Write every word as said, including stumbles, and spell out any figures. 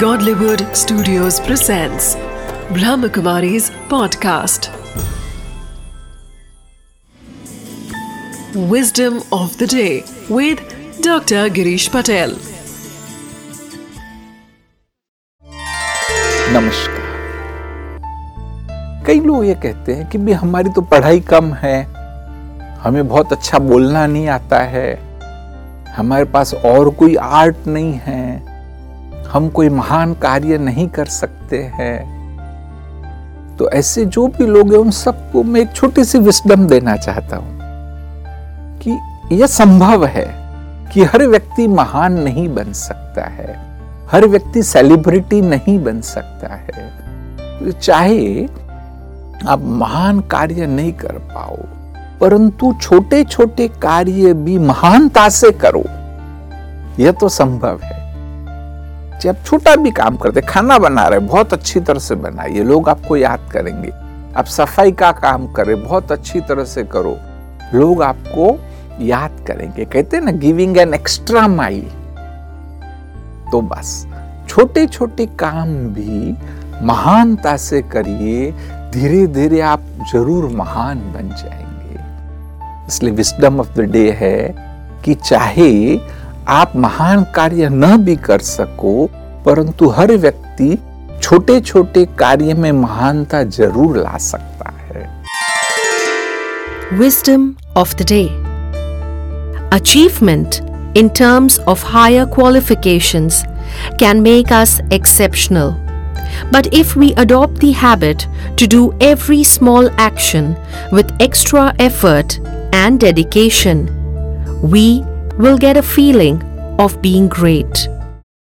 Godlywood Studios presents Brahma Kumari's podcast Wisdom of the Day with Doctor Girish Patel। नमस्कार। कई लोग ये कहते हैं कि भी हमारी तो पढ़ाई कम है, हमें बहुत अच्छा बोलना नहीं आता है, हमारे पास और कोई आर्ट नहीं है, हम कोई महान कार्य नहीं कर सकते हैं। तो ऐसे जो भी लोग हैं उन सबको मैं एक छोटी सी विस्डम देना चाहता हूं कि यह संभव है कि हर व्यक्ति महान नहीं बन सकता है, हर व्यक्ति सेलिब्रिटी नहीं बन सकता है। चाहे आप महान कार्य नहीं कर पाओ, परंतु छोटे छोटे कार्य भी महानता से करो, यह तो संभव है। आप छोटा भी काम करते, खाना बना रहे, बहुत अच्छी तरह से बनाइए, लोग आपको याद करेंगे। आप सफाई का काम करें, बहुत अच्छी तरह से करो, लोग आपको याद करेंगे। कहते हैं ना, गिविंग एन एक्स्ट्रा माइल। तो बस छोटे छोटे काम भी महानता से करिए, धीरे धीरे आप जरूर महान बन जाएंगे। इसलिए विस्डम ऑफ द डे है कि चाहे आप महान कार्य न भी कर सको, परंतु हर व्यक्ति छोटे छोटे कार्य में महानता जरूर ला सकता है। Wisdom of the day. Achievement in terms of higher qualifications can make us exceptional, but if we adopt the habit to do every small action with extra effort and dedication, we will get a feeling of being great.